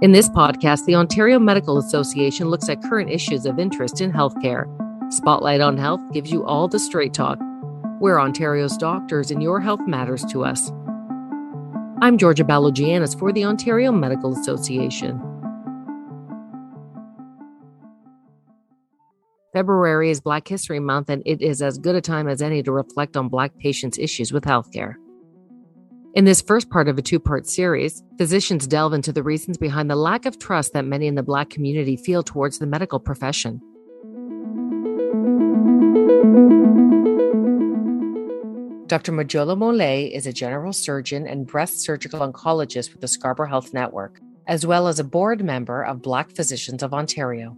In this podcast, the Ontario Medical Association looks at current issues of interest in healthcare. Spotlight on Health gives you all the straight talk. We're Ontario's doctors, and your health matters to us. I'm Georgia Ballogianis for the Ontario Medical Association. February is Black History Month, and it is as good a time as any to reflect on Black patients' issues with healthcare. In this first part of a two-part series, physicians delve into the reasons behind the lack of trust that many in the Black community feel towards the medical profession. Dr. Majolo Mole is a general surgeon and breast surgical oncologist with the Scarborough Health Network, as well as a board member of Black Physicians of Ontario.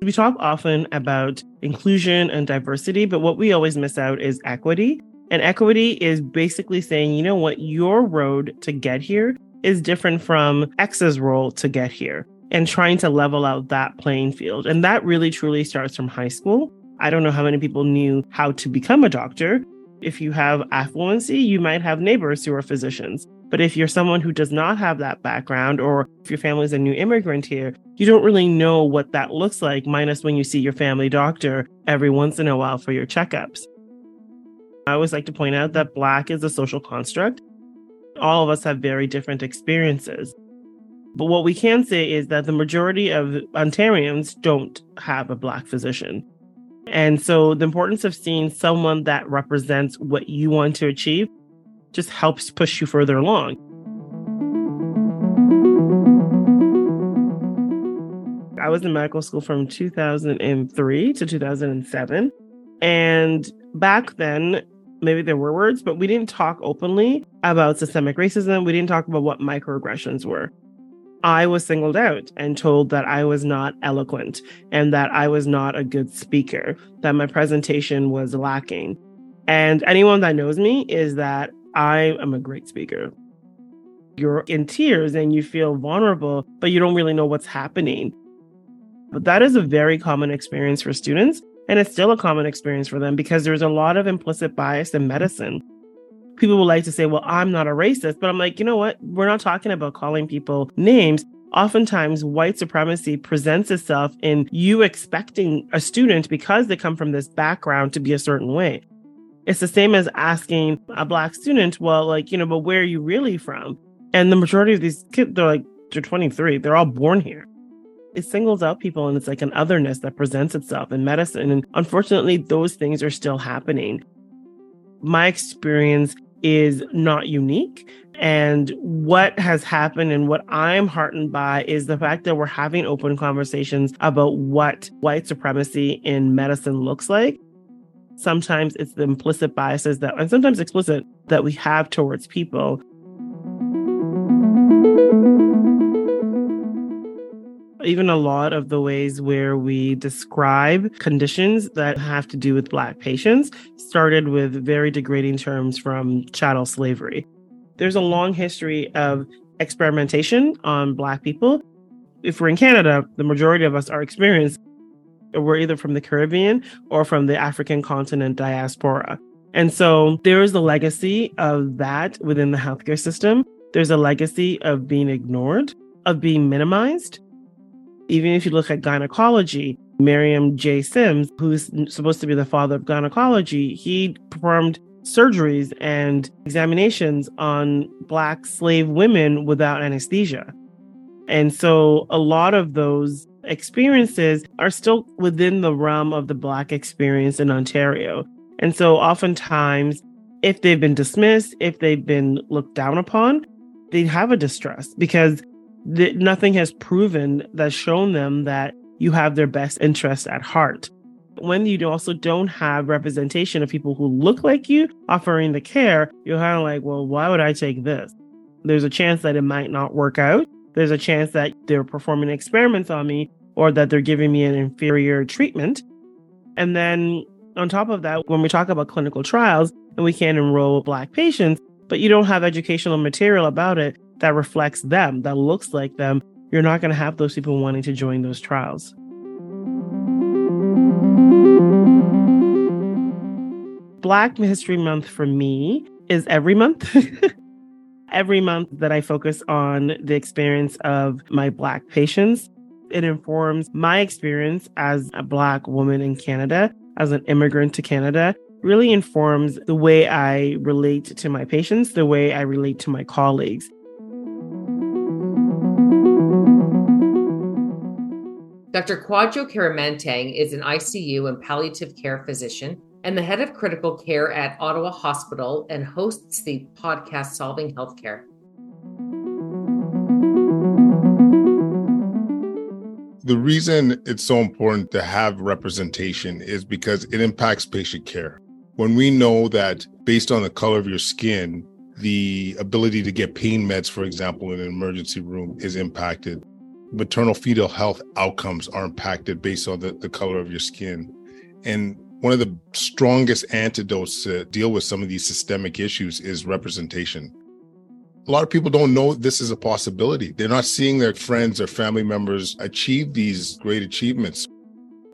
We talk often about inclusion and diversity, but what we always miss out is equity. And equity is basically saying, you know what, your road to get here is different from X's role to get here, and trying to level out that playing field. And that really truly starts from high school. I don't know how many people knew how to become a doctor. If you have affluency, you might have neighbors who are physicians. But if you're someone who does not have that background, or if your family's a new immigrant here, you don't really know what that looks like, minus when you see your family doctor every once in a while for your checkups. I always like to point out that Black is a social construct. All of us have very different experiences. But what we can say is that the majority of Ontarians don't have a Black physician. And so the importance of seeing someone that represents what you want to achieve just helps push you further along. I was in medical school from 2003 to 2007. And back then, maybe there were words, but we didn't talk openly about systemic racism. We didn't talk about what microaggressions were. I was singled out and told that I was not eloquent and that I was not a good speaker, that my presentation was lacking. And anyone that knows me is that I am a great speaker. You're in tears and you feel vulnerable, but you don't really know what's happening. But that is a very common experience for students. And it's still a common experience for them because there's a lot of implicit bias in medicine. People will like to say, well, I'm not a racist, but I'm like, you know what? We're not talking about calling people names. Oftentimes, white supremacy presents itself in you expecting a student, because they come from this background, to be a certain way. It's the same as asking a Black student, well, like, you know, but where are you really from? And the majority of these kids, they're 23. They're all born here. It singles out people, and it's like an otherness that presents itself in medicine. And unfortunately, those things are still happening. My experience is not unique. And what has happened and what I'm heartened by is the fact that we're having open conversations about what white supremacy in medicine looks like. Sometimes it's the implicit biases that, and sometimes explicit, that we have towards people. Even a lot of the ways where we describe conditions that have to do with Black patients started with very degrading terms from chattel slavery. There's a long history of experimentation on Black people. If we're in Canada, the majority of us are experienced. We're either from the Caribbean or from the African continent diaspora. And so there is a legacy of that within the healthcare system. There's a legacy of being ignored, of being minimized. Even if you look at gynecology, Miriam J. Sims, who's supposed to be the father of gynecology, he performed surgeries and examinations on Black slave women without anesthesia. And so a lot of those experiences are still within the realm of the Black experience in Ontario. And so oftentimes, if they've been dismissed, if they've been looked down upon, they have a distress because nothing has proven that's shown them that you have their best interests at heart. When you also don't have representation of people who look like you offering the care, you're kind of like, well, why would I take this? There's a chance that it might not work out. There's a chance that they're performing experiments on me or that they're giving me an inferior treatment. And then on top of that, when we talk about clinical trials and we can't enroll Black patients, but you don't have educational material about it that reflects them, that looks like them, you're not going to have those people wanting to join those trials. Black History Month for me is every month. Every month that I focus on the experience of my Black patients, it informs my experience as a Black woman in Canada, as an immigrant to Canada, really informs the way I relate to my patients, the way I relate to my colleagues. Dr. Kwadjo Karamantang is an ICU and palliative care physician and the head of critical care at Ottawa Hospital and hosts the podcast Solving Healthcare. The reason it's so important to have representation is because it impacts patient care. When we know that based on the color of your skin, the ability to get pain meds, for example, in an emergency room is impacted. Maternal fetal health outcomes are impacted based on the color of your skin. And one of the strongest antidotes to deal with some of these systemic issues is representation. A lot of people don't know this is a possibility. They're not seeing their friends or family members achieve these great achievements.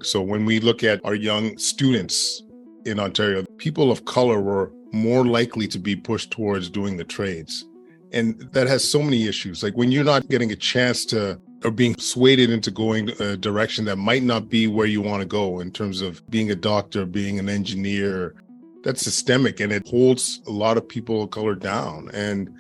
So when we look at our young students in Ontario, people of color were more likely to be pushed towards doing the trades. And that has so many issues. Like when you're not getting a chance to or being swayed into going a direction that might not be where you want to go in terms of being a doctor, being an engineer, that's systemic and it holds a lot of people of color down. And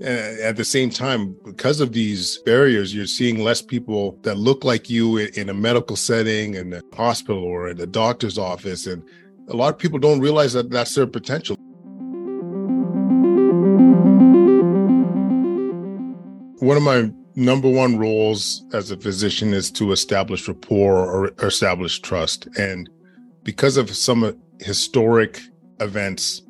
at the same time, because of these barriers, you're seeing less people that look like you in a medical setting, in a hospital or in a doctor's office. And a lot of people don't realize that that's their potential. One of my number one roles as a physician is to establish rapport or establish trust. And because of some historic events,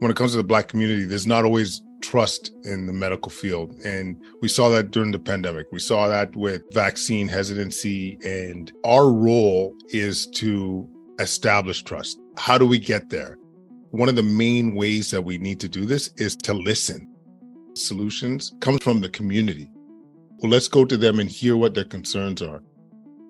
when it comes to the Black community, there's not always trust in the medical field. And we saw that during the pandemic. We saw that with vaccine hesitancy. And our role is to establish trust. How do we get there? One of the main ways that we need to do this is to listen. Solutions come from the community. Well, let's go to them and hear what their concerns are.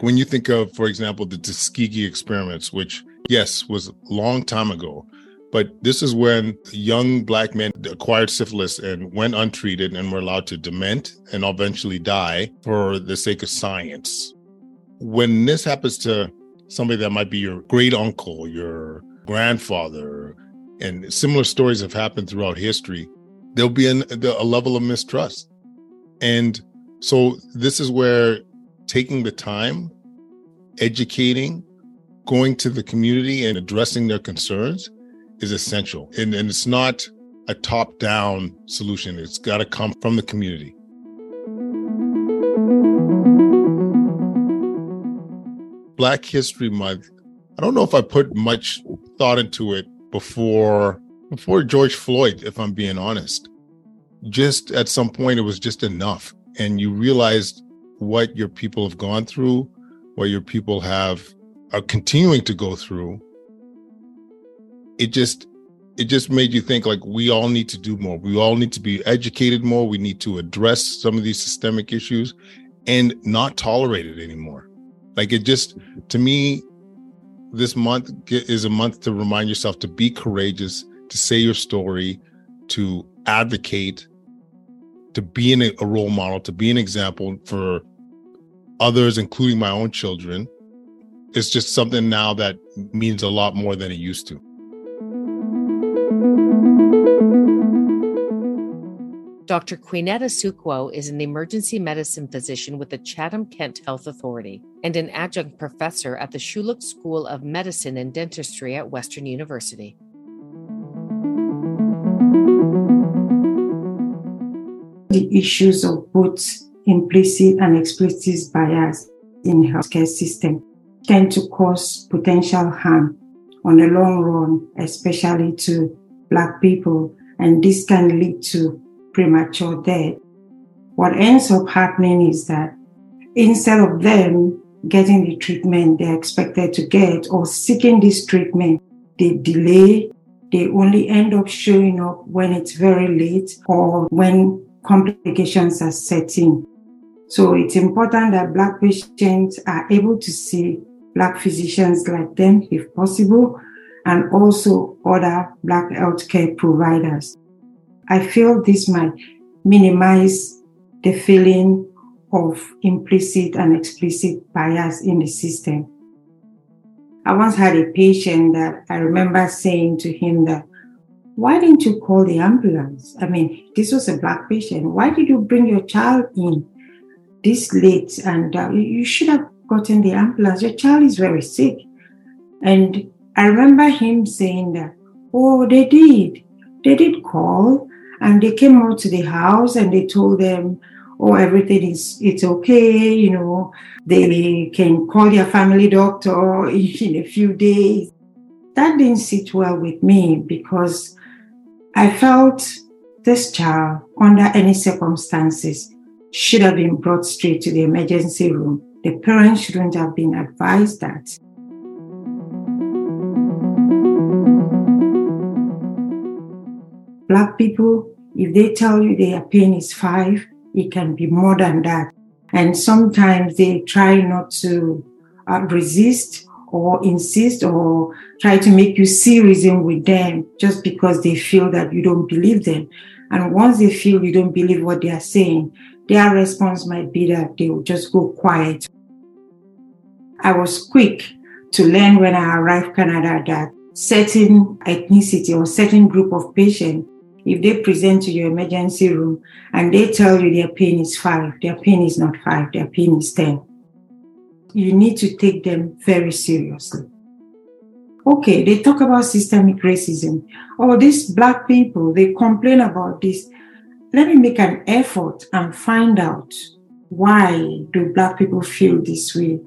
When you think of, for example, the Tuskegee experiments, which, yes, was a long time ago, but this is when young Black men acquired syphilis and went untreated and were allowed to dement and eventually die for the sake of science. When this happens to somebody that might be your great uncle, your grandfather, and similar stories have happened throughout history, there'll be a level of mistrust. And so this is where taking the time, educating, going to the community and addressing their concerns is essential. And it's not a top-down solution. It's got to come from the community. Black History Month, I don't know if I put much thought into it before George Floyd, if I'm being honest. Just at some point, it was just enough. And you realized what your people have gone through, what your people are continuing to go through. It just made you think like we all need to do more. We all need to be educated more. We need to address some of these systemic issues and not tolerate it anymore. Like it just, to me, this month is a month to remind yourself to be courageous, to say your story, to advocate, to be a role model, to be an example for others, including my own children. It's just something now that means a lot more than it used to. Dr. Queenetta Sukwo is an emergency medicine physician with the Chatham-Kent Health Authority and an adjunct professor at the Schulich School of Medicine and Dentistry at Western University. The issues of both implicit and explicit bias in the healthcare system tend to cause potential harm on the long run, especially to Black people, and this can lead to premature death. What ends up happening is that instead of them getting the treatment they're expected to get or seeking this treatment, they delay. They only end up showing up when it's very late or when complications are set in. So it's important that Black patients are able to see Black physicians like them if possible, and also other Black healthcare providers. I feel this might minimize the feeling of implicit and explicit bias in the system. I once had a patient that I remember saying to him that, why didn't you call the ambulance? I mean, this was a Black patient. Why did you bring your child in this late? And you should have gotten the ambulance. Your child is very sick. And I remember him saying that, oh, they did. They did call and they came out to the house and they told them, oh, everything it's okay, you know, they can call their family doctor in a few days. That didn't sit well with me because I felt this child, under any circumstances, should have been brought straight to the emergency room. The parents shouldn't have been advised that. Black people, if they tell you their pain is 5, it can be more than that. And sometimes they try not to resist or insist or try to make you see reason with them just because they feel that you don't believe them. And once they feel you don't believe what they are saying, their response might be that they will just go quiet. I was quick to learn when I arrived in Canada that certain ethnicity or certain group of patients, if they present to your emergency room and they tell you their pain is 5, their pain is not 5, their pain is 10, you need to take them very seriously. Okay, they talk about systemic racism. Oh, these Black people, they complain about this. Let me make an effort and find out, why do Black people feel this way?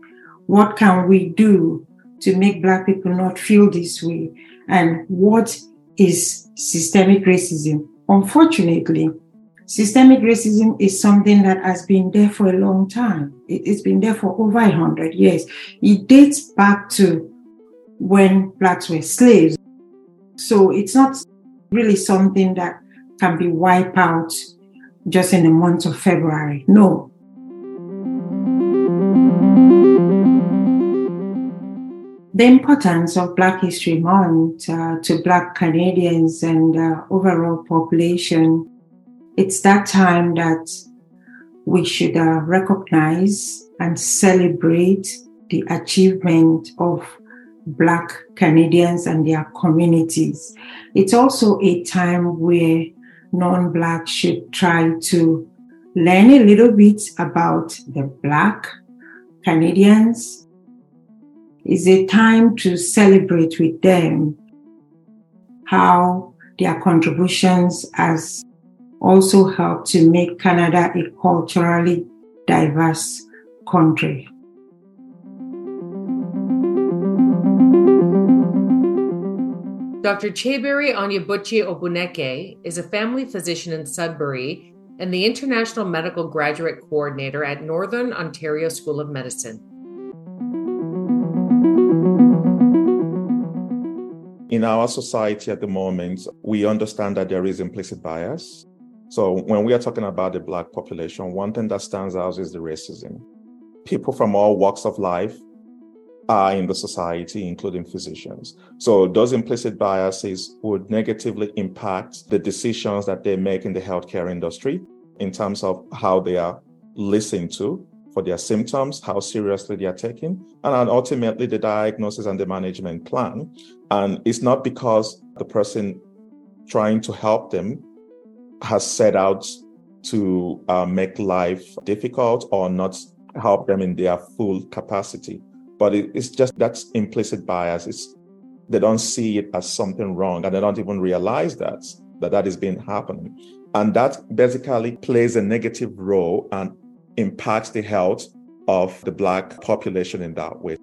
What can we do to make Black people not feel this way? And what is systemic racism? Unfortunately, systemic racism is something that has been there for a long time. It's been there for over 100 years. It dates back to when Blacks were slaves. So it's not really something that can be wiped out just in the month of February. No. The importance of Black History Month to Black Canadians and overall population, it's that time that we should recognize and celebrate the achievement of Black Canadians and their communities. It's also a time where non-Black should try to learn a little bit about the Black Canadians. It's a time to celebrate with them how their contributions has also helped to make Canada a culturally diverse country. Dr. Cheberi Anyabuchi Obuneke is a family physician in Sudbury and the International Medical Graduate Coordinator at Northern Ontario School of Medicine. In our society at the moment, we understand that there is implicit bias. So when we are talking about the Black population, one thing that stands out is the racism. People from all walks of life are in the society, including physicians. So those implicit biases would negatively impact the decisions that they make in the healthcare industry in terms of how they are listened to for their symptoms, how seriously they are taken, and ultimately the diagnosis and the management plan. And it's not because the person trying to help them has set out to make life difficult or not help them in their full capacity, but it's just that's implicit bias. They don't see it as something wrong, and they don't even realize that is being happening. And that basically plays a negative role and impacts the health of the Black population in that way.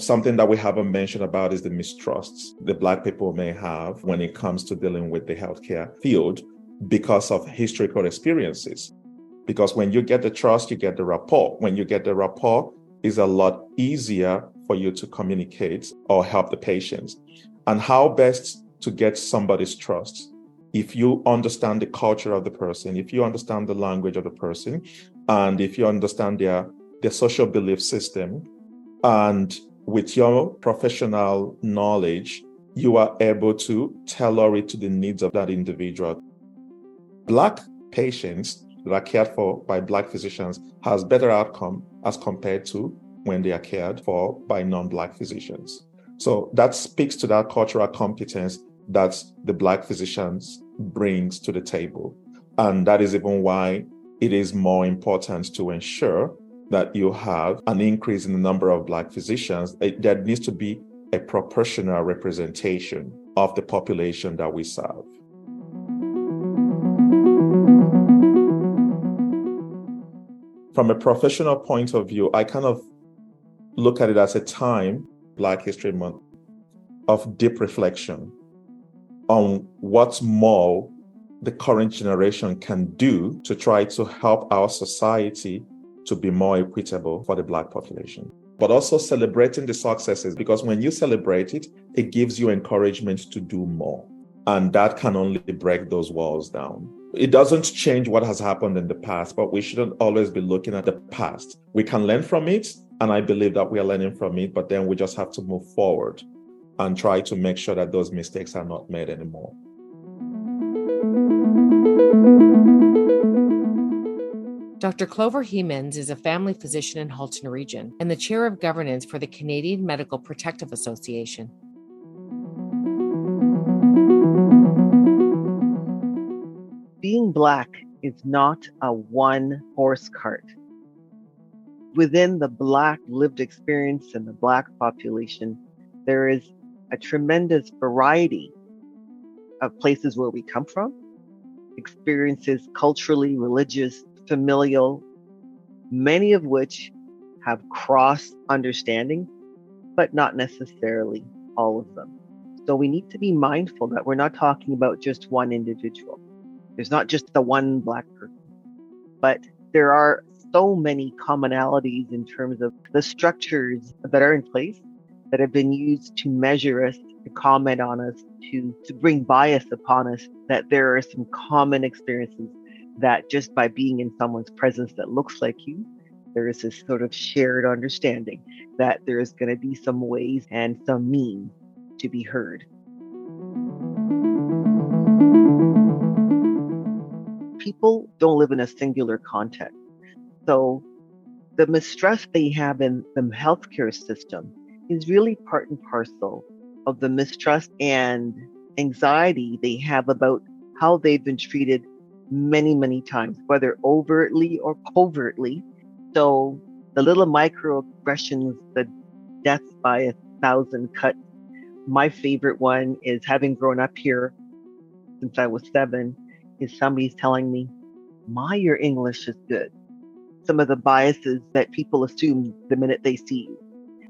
Something that we haven't mentioned about is the mistrusts the Black people may have when it comes to dealing with the healthcare field because of historical experiences. Because when you get the trust, you get the rapport. When you get the rapport, it's a lot easier for you to communicate or help the patients. And how best to get somebody's trust? If you understand the culture of the person, if you understand the language of the person, and if you understand their social belief system, and with your professional knowledge you are able to tailor it to the needs of that individual. Black patients that are cared for by Black physicians has better outcome as compared to when they are cared for by non-Black physicians. So that speaks to that cultural competence that the Black physicians brings to the table. And that is even why it is more important to ensure that you have an increase in the number of Black physicians. There needs to be a proportional representation of the population that we serve. From a professional point of view, I kind of look at it as a time, Black History Month, of deep reflection on what's more the current generation can do to try to help our society to be more equitable for the Black population. But also celebrating the successes, because when you celebrate it, it gives you encouragement to do more. And that can only break those walls down. It doesn't change what has happened in the past, but we shouldn't always be looking at the past. We can learn from it, and I believe that we are learning from it, but then we just have to move forward and try to make sure that those mistakes are not made anymore. Dr. Clover Heemans is a family physician in Halton Region and the chair of governance for the Canadian Medical Protective Association. Being Black is not a one-horse cart. Within the Black lived experience and the Black population, there is a tremendous variety of places where we come from, experiences culturally, religious, familial, many of which have cross understanding, but not necessarily all of them. So we need to be mindful that we're not talking about just one individual. There's not just the one Black person, but there are so many commonalities in terms of the structures that are in place that have been used to measure us, to comment on us, to bring bias upon us, that there are some common experiences that just by being in someone's presence that looks like you, there is this sort of shared understanding that there is going to be some ways and some means to be heard. People don't live in a singular context. So the mistrust they have in the healthcare system is really part and parcel of the mistrust and anxiety they have about how they've been treated many, many times, whether overtly or covertly. So the little microaggressions, the deaths by 1,000 cuts. My favorite one is, having grown up here since I was 7, is somebody's telling me, "My, your English is good." Some of the biases that people assume the minute they see you.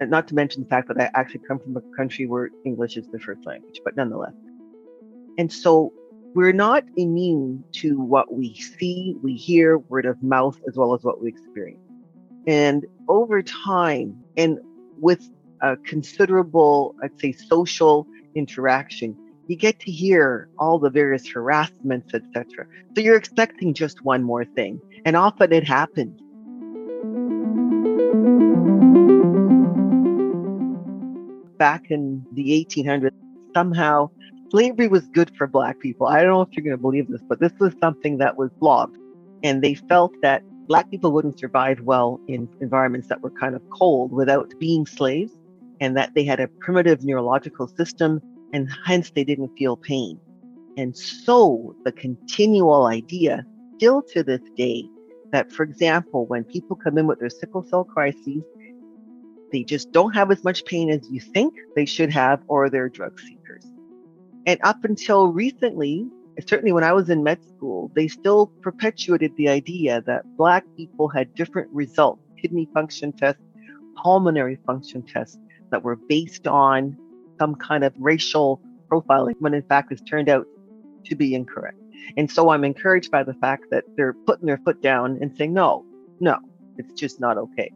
And not to mention the fact that I actually come from a country where English is the first language, but nonetheless. And so we're not immune to what we see, we hear, word of mouth, as well as what we experience. And over time, and with a considerable, I'd say, social interaction, you get to hear all the various harassments, etc. So you're expecting just one more thing. And often it happens. Back in the 1800s, somehow slavery was good for Black people. I don't know if you're going to believe this, but this was something that was flogged. And they felt that Black people wouldn't survive well in environments that were kind of cold without being slaves, and that they had a primitive neurological system, and hence they didn't feel pain. And so the continual idea, still to this day, that, for example, when people come in with their sickle cell crises, they just don't have as much pain as you think they should have, or they're drug seekers. And up until recently, certainly when I was in med school, they still perpetuated the idea that Black people had different results, kidney function tests, pulmonary function tests, that were based on some kind of racial profiling, when in fact it's turned out to be incorrect. And so I'm encouraged by the fact that they're putting their foot down and saying, no, it's just not okay.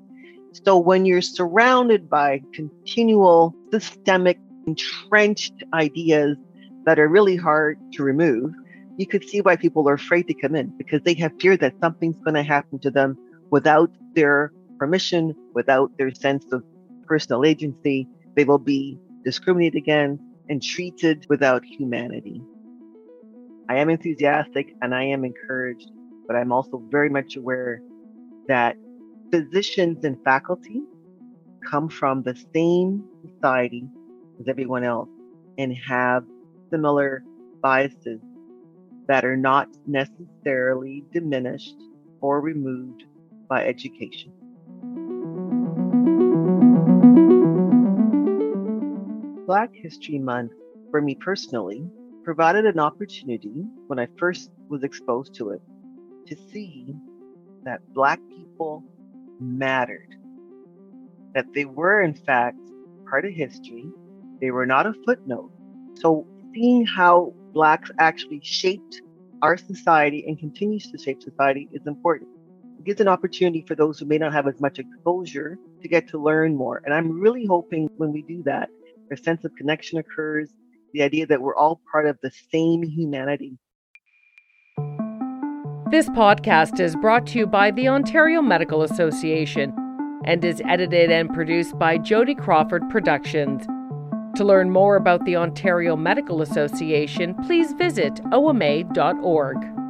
So when you're surrounded by continual systemic entrenched ideas that are really hard to remove, you could see why people are afraid to come in, because they have fear that something's going to happen to them without their permission, without their sense of personal agency. They will be discriminated against, and treated without humanity. I am enthusiastic and I am encouraged, but I'm also very much aware that physicians and faculty come from the same society as everyone else and have similar biases that are not necessarily diminished or removed by education. Black History Month, for me personally, provided an opportunity when I first was exposed to it to see that Black people mattered, that they were in fact part of history. They were not a footnote. So seeing how Blacks actually shaped our society and continues to shape society is important. It gives an opportunity for those who may not have as much exposure to get to learn more. And I'm really hoping when we do that, a sense of connection occurs, the idea that we're all part of the same humanity. This podcast is brought to you by the Ontario Medical Association and is edited and produced by Jodie Crawford Productions. To learn more about the Ontario Medical Association, please visit oma.org.